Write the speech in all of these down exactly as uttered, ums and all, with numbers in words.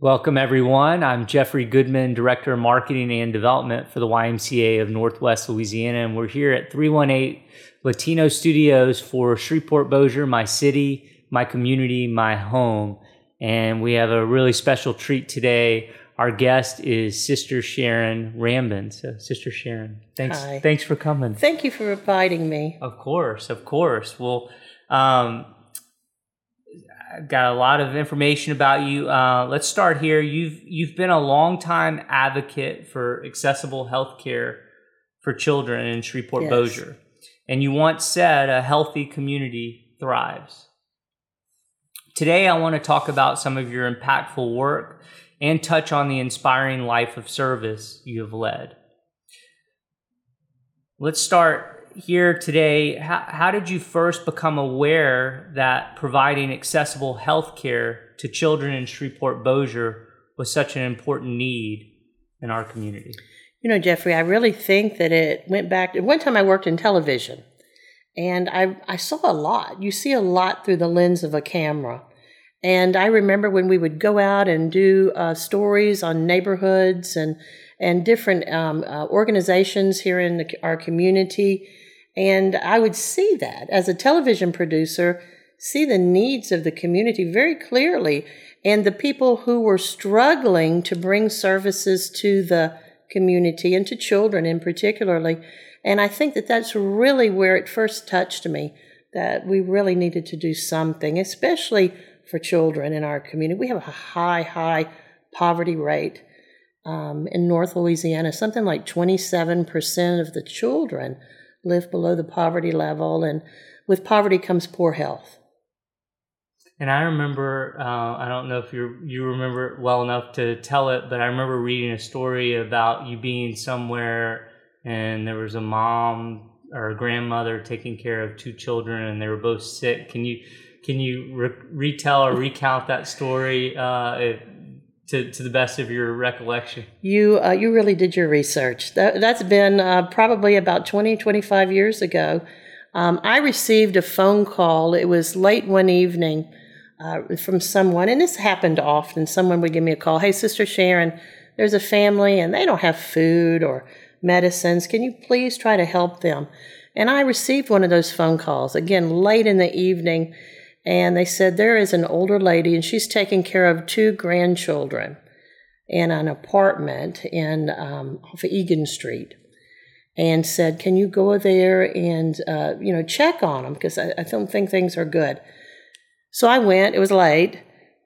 Welcome, everyone. I'm Jeffrey Goodman, Director of Marketing and Development for the Y M C A of Northwest Louisiana, and we're here at three one eight Latino Studios for Shreveport-Bossier, my city, my community, my home. And we have a really special treat today. Our guest is Sister Sharon Rambin. So, Sister Sharon, thanks, Hi. thanks for coming. Thank you for inviting me. Of course, of course. Well, um, I've got a lot of information about you. Uh, let's start here. You've you've been a longtime advocate for accessible health care for children in Shreveport-Bossier. Yes. And you once said a healthy community thrives. Today, I want to talk about some of your impactful work and touch on the inspiring life of service you have led. Let's start here today. How, how did you first become aware that providing accessible health care to children in Shreveport-Bossier was such an important need in our community? You know, Jeffrey, I really think that it went back to one time I worked in television, and I, I saw a lot. You see a lot through the lens of a camera. And I remember when we would go out and do uh, stories on neighborhoods and, and different um, uh, organizations here in the, our community. And I would see that as a television producer, see the needs of the community very clearly and the people who were struggling to bring services to the community and to children in particularly. And I think that that's really where it first touched me, that we really needed to do something, especially for children in our community. We have a high, high poverty rate um, in North Louisiana. Something like twenty-seven percent of the children live below the poverty level, and with poverty comes poor health. And I remember, uh, I don't know if you you remember it well enough to tell it, but I remember reading a story about you being somewhere and there was a mom or a grandmother taking care of two children and they were both sick. Can you can you re- retell or recount that story uh, if, To, to the best of your recollection? You uh, you really did your research. That, that's been uh, probably about twenty, twenty-five years ago. Um, I received a phone call. It was late one evening uh, from someone, and this happened often. Someone would give me a call. Hey, Sister Sharon, there's a family, and they don't have food or medicines. Can you please try to help them? And I received one of those phone calls, again, late in the evening. And they said, there is an older lady, and she's taking care of two grandchildren in an apartment in um, off of Egan Street, and said, can you go there and, uh, you know, check on them, because I, I don't think things are good. So I went. It was late,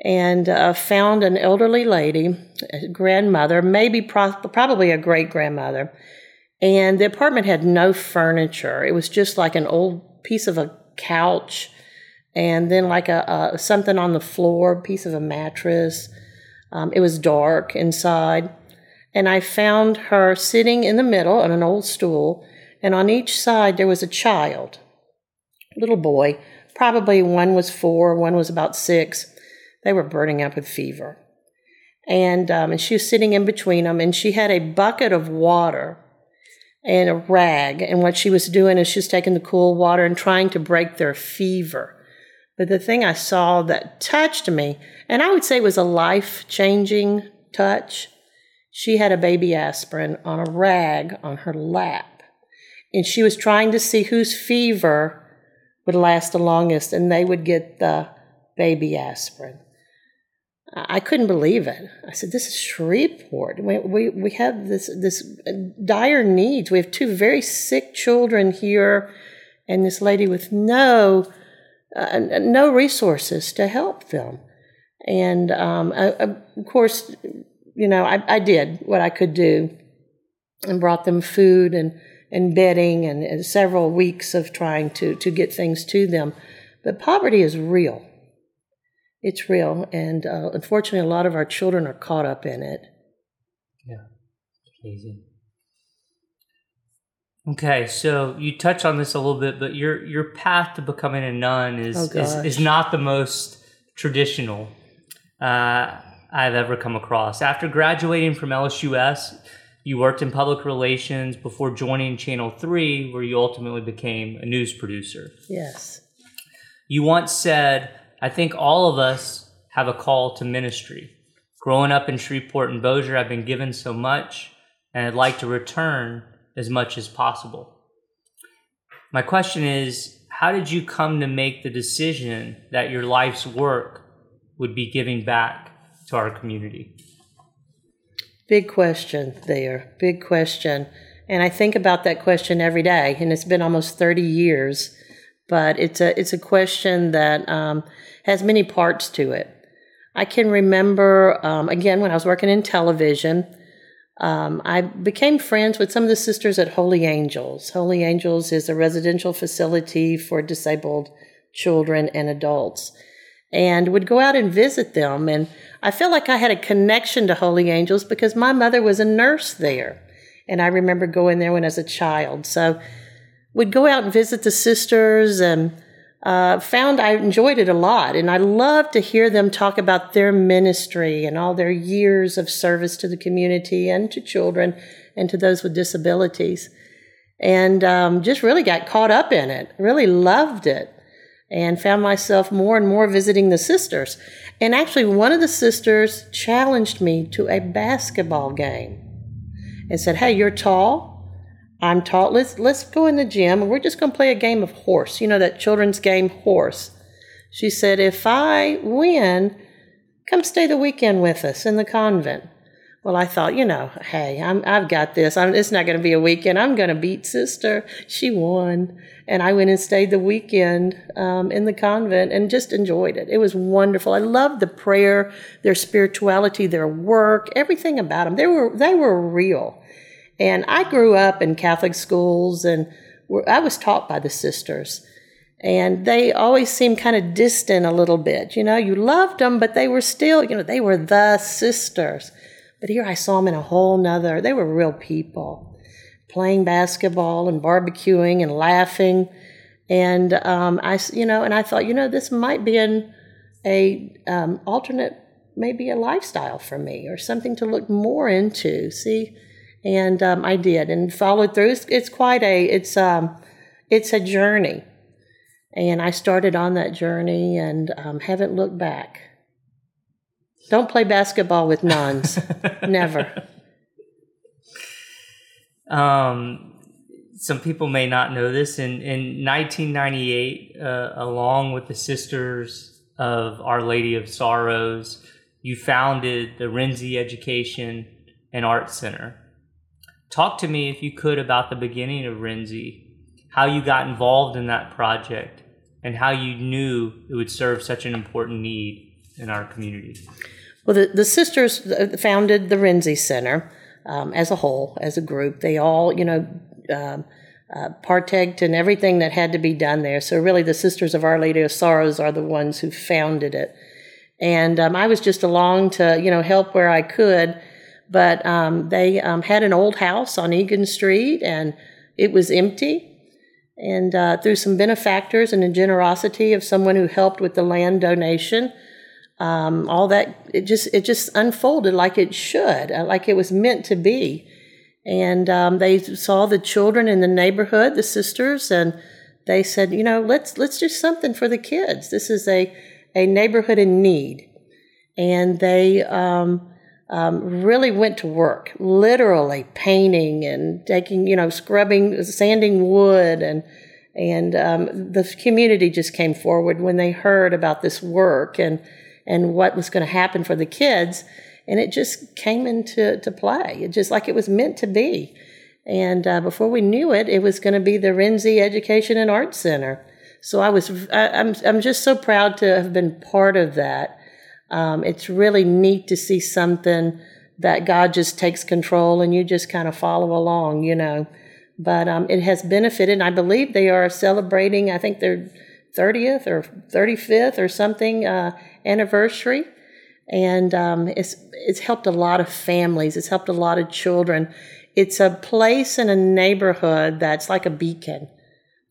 and uh, found an elderly lady, a grandmother, maybe pro- probably a great-grandmother, and the apartment had no furniture. It was just like an old piece of a couch, and then like a, a something on the floor, piece of a mattress. Um, it was dark inside. And I found her sitting in the middle on an old stool. And on each side, there was a child, little boy. Probably one was four, one was about six. They were burning up with fever. And, um, and she was sitting in between them. And she had a bucket of water and a rag. And what she was doing is she was taking the cool water and trying to break their fever. But the thing I saw that touched me, and I would say it was a life-changing touch, she had a baby aspirin on a rag on her lap. And she was trying to see whose fever would last the longest, and they would get the baby aspirin. I couldn't believe it. I said, this is Shreveport. We, we, we have this, this dire needs. We have two very sick children here, and this lady with no... Uh, no resources to help them. And, um, I, I, of course, you know, I, I did what I could do and brought them food and, and bedding and, and several weeks of trying to, to get things to them. But poverty is real. It's real. And uh, unfortunately, a lot of our children are caught up in it. Yeah, amazing. Okay, so you touched on this a little bit, but your your path to becoming a nun is oh is, is not the most traditional uh, I've ever come across. After graduating from L S U S, you worked in public relations before joining Channel three, where you ultimately became a news producer. Yes. You once said, I think all of us have a call to ministry. Growing up in Shreveport and Bossier, I've been given so much, and I'd like to return as much as possible. My question is, how did you come to make the decision that your life's work would be giving back to our community? Big question there, big question. And I think about that question every day, and it's been almost thirty years, but it's a it's a question that um, has many parts to it. I can remember, um, again, when I was working in television, um, I became friends with some of the sisters at Holy Angels. Holy Angels is a residential facility for disabled children and adults, and would go out and visit them. And I feel like I had a connection to Holy Angels because my mother was a nurse there. And I remember going there when I was a child. So would go out and visit the sisters, and uh, found I enjoyed it a lot. And I loved to hear them talk about their ministry and all their years of service to the community and to children and to those with disabilities. And um, just really got caught up in it, really loved it, and found myself more and more visiting the sisters. And actually, one of the sisters challenged me to a basketball game and said, "Hey, you're tall, I'm tall, let's let's go in the gym, and we're just going to play a game of horse, you know, that children's game, horse." She said, "If I win, come stay the weekend with us in the convent." Well, I thought, you know, hey, I'm, I've got this. I'm, it's not going to be a weekend. I'm going to beat Sister. She won. And I went and stayed the weekend um, in the convent and just enjoyed it. It was wonderful. I loved the prayer, their spirituality, their work, everything about them. They were, they were real. And I grew up in Catholic schools, and were, I was taught by the sisters. And they always seemed kind of distant a little bit. You know, you loved them, but they were still, you know, they were the sisters. But here I saw them in a whole nother, they were real people, playing basketball and barbecuing and laughing. And um, I, you know, and I thought, you know, this might be an a, um, alternate, maybe a lifestyle for me, or something to look more into, see? And um, I did, and followed through. It's, it's quite a, it's um, it's a journey. And I started on that journey, and um, haven't looked back. Don't play basketball with nuns. Never. Um, some people may not know this. In, in nineteen ninety-eight, uh, along with the Sisters of Our Lady of Sorrows, you founded the Renzi Education and Arts Center. Talk to me, if you could, about the beginning of Renzi, how you got involved in that project, and how you knew it would serve such an important need in our community. Well, the, the sisters founded the Renzi Center um, as a whole, as a group. They all, you know, um, uh, partaked in everything that had to be done there. So really, the Sisters of Our Lady of Sorrows are the ones who founded it. And um, I was just along to, you know, help where I could. But um, they um, had an old house on Egan Street, and it was empty. And uh, through some benefactors and the generosity of someone who helped with the land donation, Um, all that, it just it just unfolded like it should, like it was meant to be. And um, they saw the children in the neighborhood, the sisters, and they said, you know, let's let's do something for the kids. This is a, a neighborhood in need. And they um, um, really went to work, literally painting and taking, you know, scrubbing, sanding wood. And, and um, the community just came forward when they heard about this work and and what was going to happen for the kids. And it just came into to play. It just like it was meant to be. And uh, before we knew it, it was going to be the Renzi Education and Arts Center. So I was, I, I'm, I'm just so proud to have been part of that. Um, it's really neat to see something that God just takes control and you just kind of follow along, you know. But um, it has benefited, and I believe they are celebrating, I think they're thirtieth or thirty-fifth or something uh, anniversary, and um, it's it's helped a lot of families. It's helped a lot of children. It's a place in a neighborhood that's like a beacon.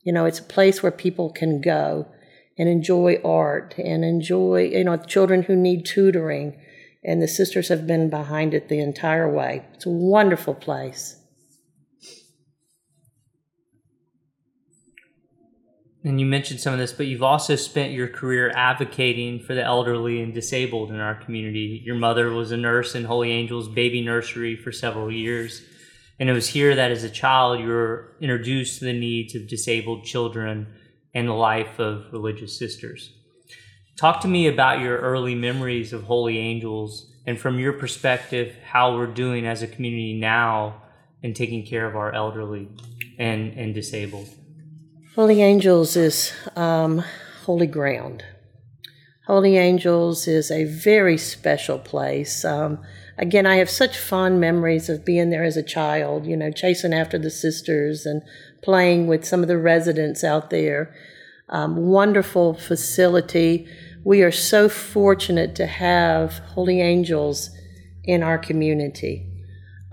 You know, it's a place where people can go and enjoy art and enjoy, you know, children who need tutoring, and the sisters have been behind it the entire way. It's a wonderful place. and you mentioned some of this, but you've also spent your career advocating for the elderly and disabled in our community. Your mother was a nurse in Holy Angels Baby Nursery for several years, and it was here that as a child you were introduced to the needs of disabled children and the life of religious sisters. Talk to me about your early memories of Holy Angels and from your perspective how we're doing as a community now in taking care of our elderly and, and disabled. Holy Angels is um, holy ground. Holy Angels is a very special place. Um, again, I have such fond memories of being there as a child, you know, chasing after the sisters and playing with some of the residents out there. Um, wonderful facility. We are so fortunate to have Holy Angels in our community.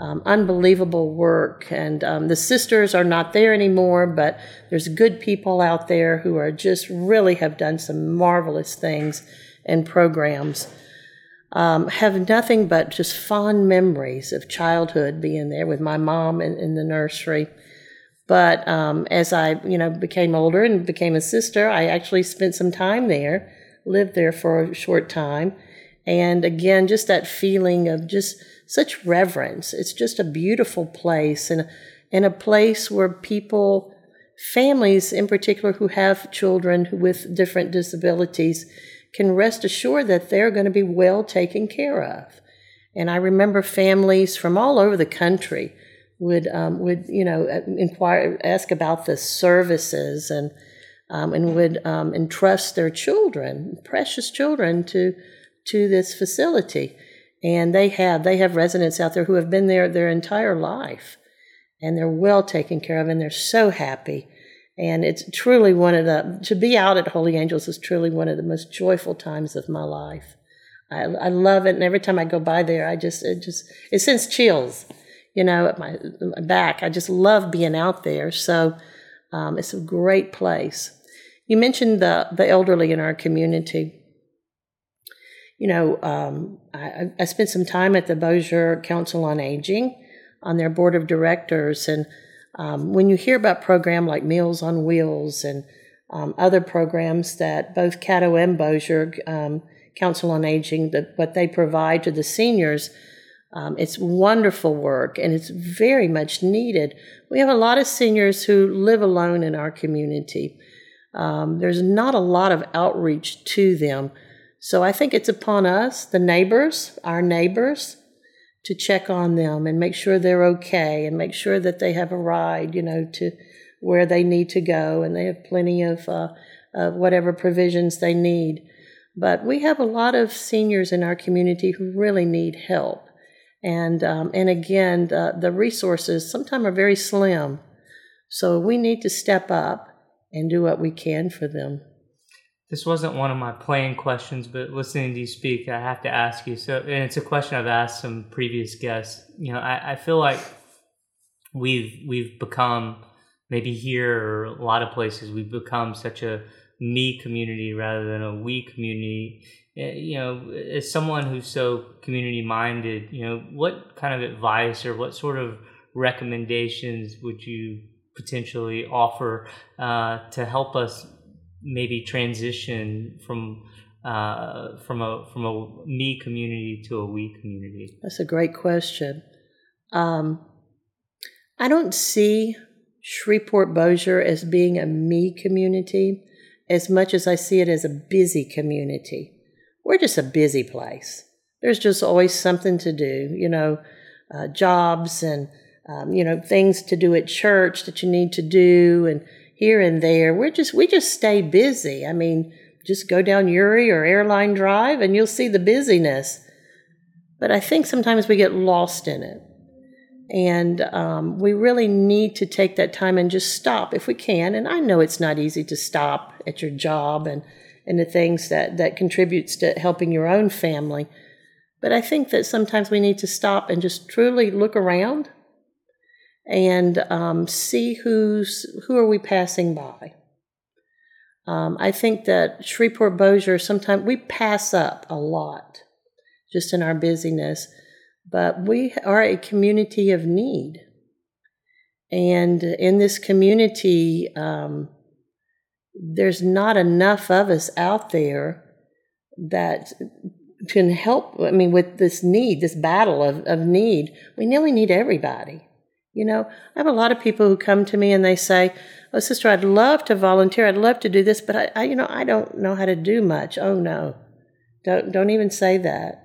Um, unbelievable work, and um, the sisters are not there anymore, but there's good people out there who are just really have done some marvelous things and programs. Um, have nothing but just fond memories of childhood being there with my mom in, in the nursery. But um, as I, you know, became older and became a sister, I actually spent some time there, lived there for a short time. And again, just that feeling of just such reverence. It's just a beautiful place, and, and a place where people, families in particular who have children with different disabilities, can rest assured that they're going to be well taken care of. And I remember families from all over the country would um, would you know inquire, ask about the services, and um, and would um, entrust their children, precious children, to to this facility. And they have they have residents out there who have been there their entire life, and they're well taken care of, and they're so happy. And it's truly one of the to be out at Holy Angels is truly one of the most joyful times of my life. I, I love it, and every time I go by there, I just it just it sends chills. You know, at my, my back. I just love being out there. So um, it's a great place. You mentioned the the elderly in our community. You know, um, I, I spent some time at the Bossier Council on Aging on their board of directors. And um, when you hear about programs like Meals on Wheels and um, other programs that both Cato and Bossier um, Council on Aging, that what they provide to the seniors, Um, it's wonderful work, and it's very much needed. We have a lot of seniors who live alone in our community. Um, there's not a lot of outreach to them. So I think it's upon us, the neighbors, our neighbors, to check on them and make sure they're okay and make sure that they have a ride, you know, to where they need to go, and they have plenty of, uh, of whatever provisions they need. But we have a lot of seniors in our community who really need help. And um, and again, the, the resources sometimes are very slim. So we need to step up and do what we can for them. This wasn't one of my planned questions, but listening to you speak, I have to ask you. So, and it's a question I've asked some previous guests. You know, I, I feel like we've we've become, maybe here or a lot of places, we've become such a me community rather than a we community. You know, as someone who's so community-minded, you know, what kind of advice or what sort of recommendations would you potentially offer uh, to help us maybe transition from uh, from a from a me community to a we community? That's a great question. Um, I don't see Shreveport-Bossier as being a me community as much as I see it as a busy community. We're just a busy place. There's just always something to do, you know, uh, jobs and, um, you know, things to do at church that you need to do, and here and there. We're just, we just stay busy. I mean, just go down Uri or Airline Drive and you'll see the busyness. But I think sometimes we get lost in it. And um, we really need to take that time and just stop if we can. And I know it's not easy to stop at your job and and the things that, that contributes to helping your own family. But I think that sometimes we need to stop and just truly look around and um, see who's who are we passing by. Um, I think that Shreveport-Bossier, sometimes we pass up a lot just in our busyness, but we are a community of need. And in this community, um, there's not enough of us out there that can help, I mean, with this need, this battle of, of need. We really need everybody. You know, I have a lot of people who come to me and they say, oh, sister, I'd love to volunteer. I'd love to do this, but I, I you know, I don't know how to do much. Oh, no, don't, don't even say that.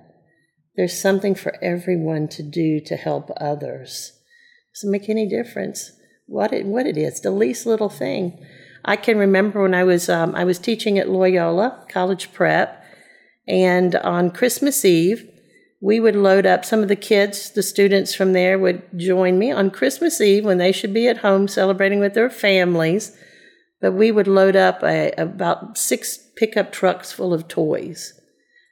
There's something for everyone to do to help others. It doesn't make any difference what it, what it is, the least little thing. I can remember when I was um, I was teaching at Loyola College Prep, and on Christmas Eve, we would load up. Some of the kids, the students from there, would join me on Christmas Eve when they should be at home celebrating with their families. But we would load up a, about six pickup trucks full of toys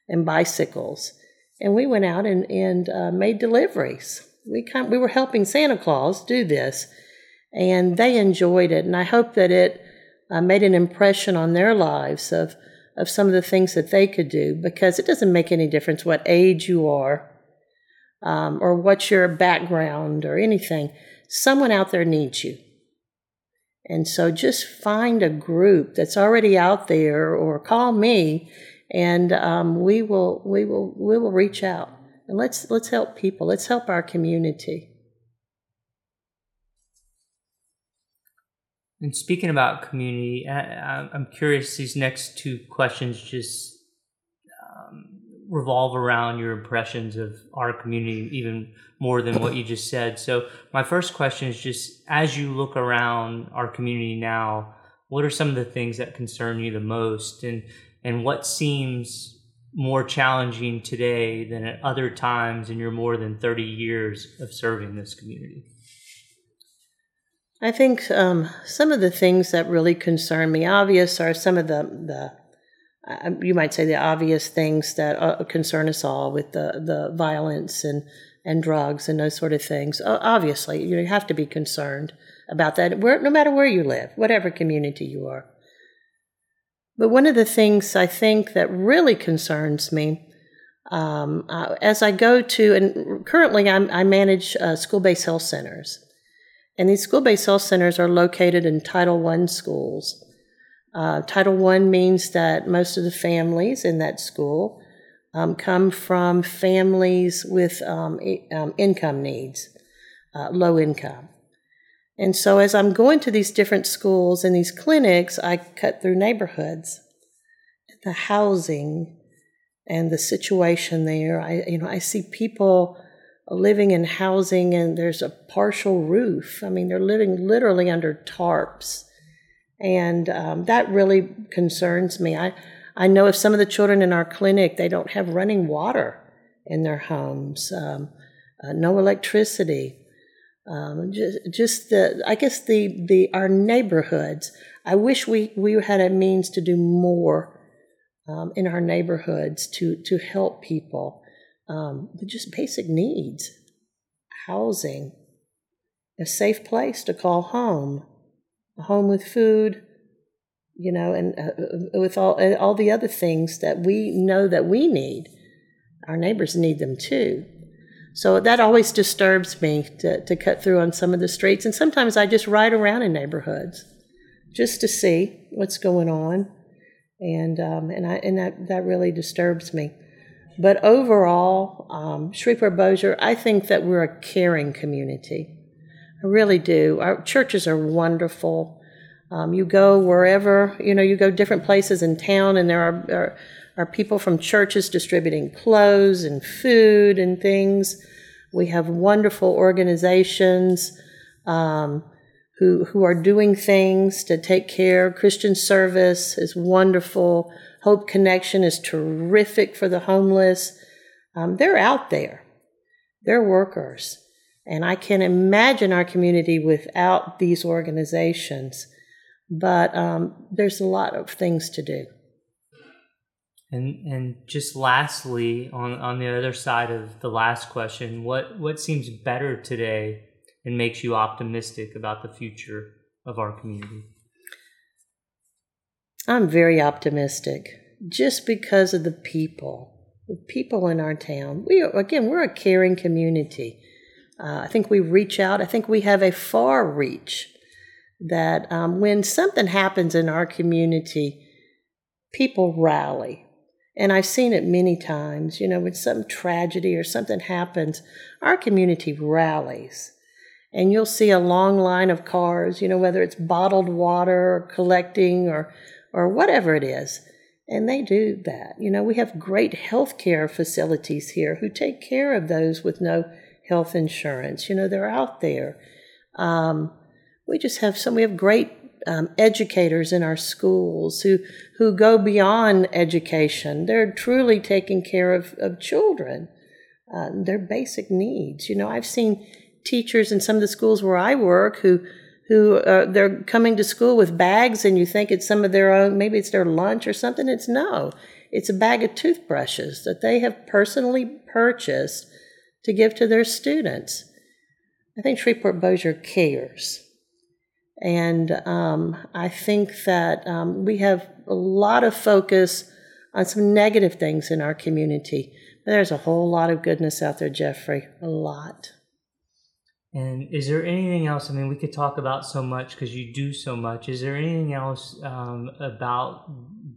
and bicycles. And we went out and, and uh, made deliveries. We come, we were helping Santa Claus do this, and they enjoyed it. And I hope that it uh, made an impression on their lives of, of some of the things that they could do, because it doesn't make any difference what age you are um, or what your background or anything. Someone out there needs you. And so just find a group that's already out there, or call me, and um, we will, we will, we will reach out, and let's let's help people. Let's help our community. And speaking about community, I, I'm curious. These next two questions just um, revolve around your impressions of our community, even more than what you just said. So my first question is just, as you look around our community now, what are some of the things that concern you the most? And And what seems more challenging today than at other times in your more than thirty years of serving this community? I think um, some of the things that really concern me, obvious, are some of the, the uh, you might say the obvious things that uh, concern us all, with the, the violence and, and drugs and those sort of things. Uh, obviously, you have to be concerned about that, where, no matter where you live, whatever community you are. But one of the things I think that really concerns me, um, uh, as I go to, and currently I'm, I manage uh, school-based health centers, and these school-based health centers are located in Title one schools. Uh, Title one means that most of the families in that school um, come from families with um, e- um, income needs, uh, low income. And so as I'm going to these different schools and these clinics, I cut through neighborhoods, the housing and the situation there. I, you know, I see people living in housing and there's a partial roof. I mean, they're living literally under tarps. And um, that really concerns me. I, I know of some of the children in our clinic, they don't have running water in their homes, um, uh, no electricity. Um, just, just the, I guess the, the, our neighborhoods. I wish we, we had a means to do more, um, in our neighborhoods to, to help people. Um, but just basic needs, housing, a safe place to call home, a home with food, you know, and uh, with all, and all the other things that we know that we need. Our neighbors need them too. So that always disturbs me to, to cut through on some of the streets. And sometimes I just ride around in neighborhoods just to see what's going on. And um, and I and that, that really disturbs me. But overall, um, Shreveport-Bossier, I think that we're a caring community. I really do. Our churches are wonderful. Um, you go wherever, you know, you go different places in town, and there are... are Are people from churches distributing clothes and food and things. We have wonderful organizations um, who who are doing things to take care. Christian Service is wonderful. Hope Connection is terrific for the homeless. Um, they're out there. They're workers. And I can imagine our community without these organizations. But um, there's a lot of things to do. And and just lastly, on, on the other side of the last question, what, what seems better today and makes you optimistic about the future of our community? I'm very optimistic, just because of the people, the people in our town. We are, again, we're a caring community. Uh, I think we reach out. I think we have a far reach that um, when something happens in our community, people rally. And I've seen it many times, you know, when some tragedy or something happens, our community rallies. And you'll see a long line of cars, you know, whether it's bottled water or collecting or, or whatever it is. And they do that. You know, we have great health care facilities here who take care of those with no health insurance. You know, they're out there. Um, we just have some, we have great Um, educators in our schools who who go beyond education. They're truly taking care of, of children, uh, their basic needs. You know, I've seen teachers in some of the schools where I work who who uh, they're coming to school with bags, and you think it's some of their own, maybe it's their lunch or something. It's no, it's a bag of toothbrushes that they have personally purchased to give to their students. I think Shreveport-Bossier cares. And um, I think that um, we have a lot of focus on some negative things in our community. But there's a whole lot of goodness out there, Jeffrey, a lot. And is there anything else? I mean, we could talk about so much because you do so much. Is there anything else um, about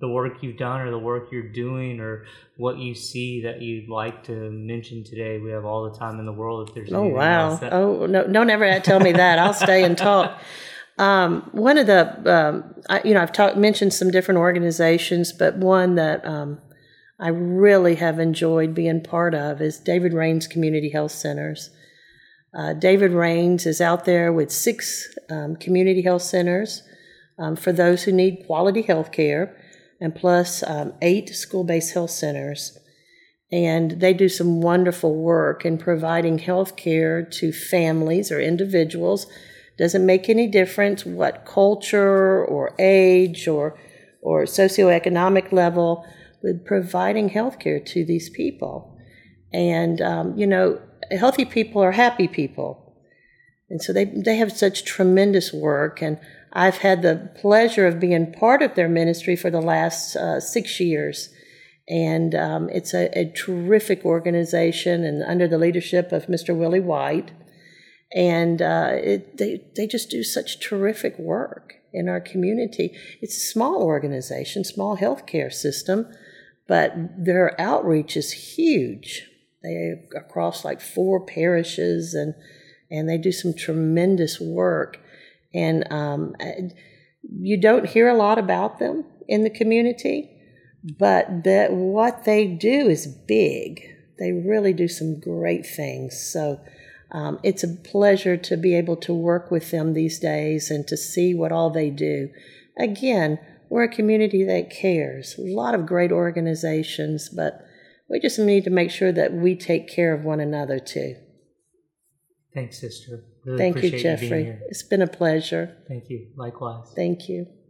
the work you've done or the work you're doing or what you see that you'd like to mention today? We have all the time in the world if there's anything oh, wow. else. That- oh, no, don't ever tell me that. I'll stay and talk. Um, one of the, um, I, you know, I've talked mentioned some different organizations, but one that um, I really have enjoyed being part of is David Raines Community Health Centers. Uh, David Raines is out there with six um, community health centers um, for those who need quality health care, and plus um, eight school-based health centers. And they do some wonderful work in providing health care to families or individuals. Doesn't make any difference what culture or age or or socioeconomic level, with providing health care to these people. And, um, you know, healthy people are happy people. And so they, they have such tremendous work. And I've had the pleasure of being part of their ministry for the last uh, six years. And um, it's a, a terrific organization, and under the leadership of Mister Willie White. And uh, it, they they just do such terrific work in our community. It's a small organization, small healthcare system, but their outreach is huge. They are across like four parishes, and and they do some tremendous work. And um, you don't hear a lot about them in the community, but that what they do is big. They really do some great things. So. Um, it's a pleasure to be able to work with them these days and to see what all they do. Again, we're a community that cares. A lot of great organizations, but we just need to make sure that we take care of one another too. Thanks, sister. Really appreciate you being here. Thank you, Jeffrey. It's been a pleasure. Thank you. Likewise. Thank you.